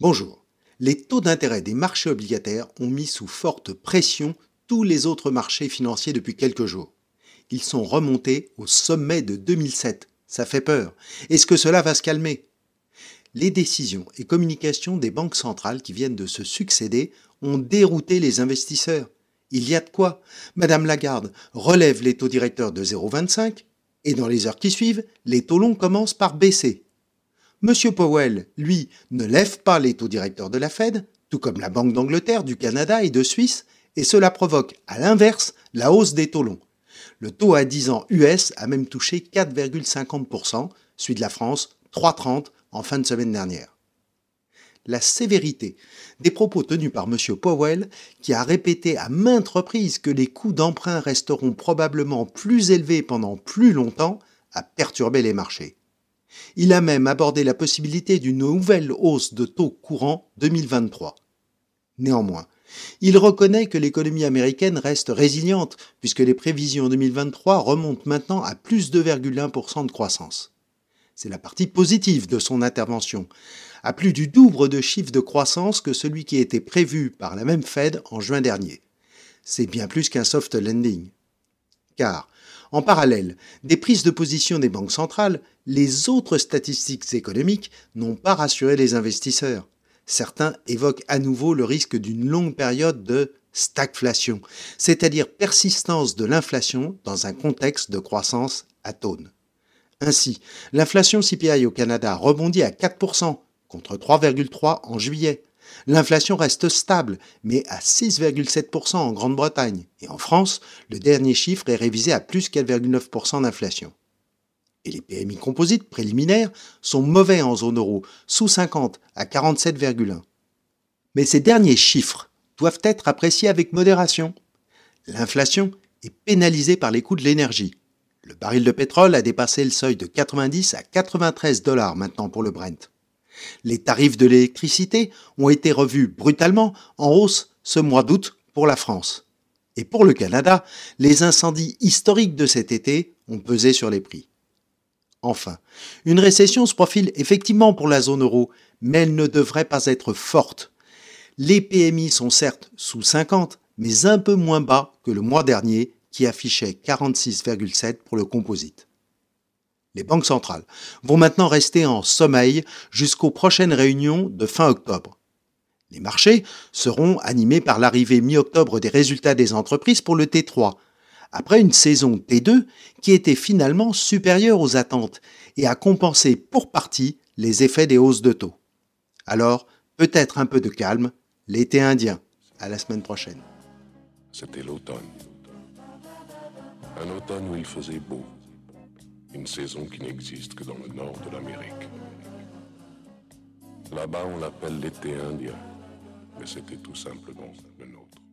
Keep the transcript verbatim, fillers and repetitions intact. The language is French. Bonjour. Les taux d'intérêt des marchés obligataires ont mis sous forte pression tous les autres marchés financiers depuis quelques jours. Ils sont remontés au sommet de deux mille sept. Ça fait peur. Est-ce que cela va se calmer ? Les décisions et communications des banques centrales qui viennent de se succéder ont dérouté les investisseurs. Il y a de quoi. Madame Lagarde relève les taux directeurs de zéro virgule vingt-cinq et dans les heures qui suivent, les taux longs commencent par baisser. Monsieur Powell, lui, ne lève pas les taux directeurs de la Fed, tout comme la Banque d'Angleterre, du Canada et de Suisse, et cela provoque, à l'inverse, la hausse des taux longs. Le taux à dix ans U S a même touché quatre virgule cinquante pour cent, celui de la France, trois virgule trente pour cent en fin de semaine dernière. La sévérité des propos tenus par Monsieur Powell, qui a répété à maintes reprises que les coûts d'emprunt resteront probablement plus élevés pendant plus longtemps, a perturbé les marchés. Il a même abordé la possibilité d'une nouvelle hausse de taux courant deux mille vingt-trois. Néanmoins, il reconnaît que l'économie américaine reste résiliente puisque les prévisions deux mille vingt-trois remontent maintenant à plus deux virgule un pour cent de croissance. C'est la partie positive de son intervention, à plus du double de chiffre de croissance que celui qui était prévu par la même Fed en juin dernier. C'est bien plus qu'un soft landing. Car, en parallèle des prises de position des banques centrales, les autres statistiques économiques n'ont pas rassuré les investisseurs. Certains évoquent à nouveau le risque d'une longue période de stagflation, c'est-à-dire persistance de l'inflation dans un contexte de croissance atone. Ainsi, l'inflation C P I au Canada rebondit à quatre pour cent, contre trois virgule trois pour cent en juillet. L'inflation reste stable, mais à six virgule sept pour cent en Grande-Bretagne. Et en France, le dernier chiffre est révisé à plus quatre virgule neuf pour cent d'inflation. Et les P M I composites préliminaires sont mauvais en zone euro, sous cinquante à quarante-sept virgule un. Mais ces derniers chiffres doivent être appréciés avec modération. L'inflation est pénalisée par les coûts de l'énergie. Le baril de pétrole a dépassé le seuil de quatre-vingt-dix à quatre-vingt-treize dollars maintenant pour le Brent. Les tarifs de l'électricité ont été revus brutalement en hausse ce mois d'août pour la France. Et pour le Canada, les incendies historiques de cet été ont pesé sur les prix. Enfin, une récession se profile effectivement pour la zone euro, mais elle ne devrait pas être forte. Les P M I sont certes sous cinquante, mais un peu moins bas que le mois dernier qui affichait quarante-six virgule sept pour le composite. Les banques centrales vont maintenant rester en sommeil jusqu'aux prochaines réunions de fin octobre. Les marchés seront animés par l'arrivée mi-octobre des résultats des entreprises pour le T trois, après une saison T deux qui était finalement supérieure aux attentes et a compensé pour partie les effets des hausses de taux. Alors, peut-être un peu de calme, l'été indien. À la semaine prochaine. C'était l'automne. Un automne où il faisait beau. Une saison qui n'existe que dans le nord de l'Amérique. Là-bas, on l'appelle l'été indien, mais c'était tout simplement le nôtre.